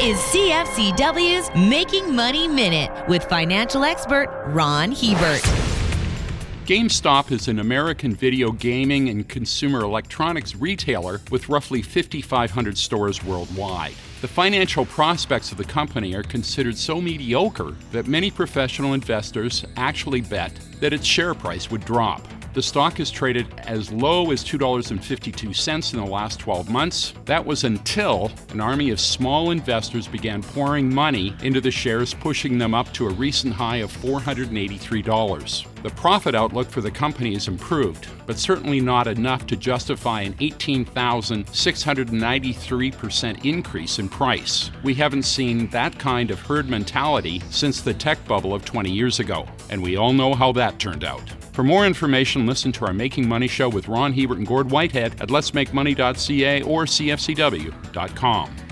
is CFCW's Making Money Minute with financial expert Ron Hebert. GameStop is an American video gaming and consumer electronics retailer with roughly 5,500 stores worldwide. The financial prospects of the company are considered so mediocre that many professional investors actually bet that its share price would drop. The stock is traded as low as $2.52 in the last 12 months. That was until an army of small investors began pouring money into the shares, pushing them up to a recent high of $483. The profit outlook for the company has improved, but certainly not enough to justify an 18,693% increase in price. We haven't seen that kind of herd mentality since the tech bubble of 20 years ago, and we all know how that turned out. For more information, listen to our Making Money show with Ron Hebert and Gord Whitehead at Let'sMakeMoney.ca or CFCW.com.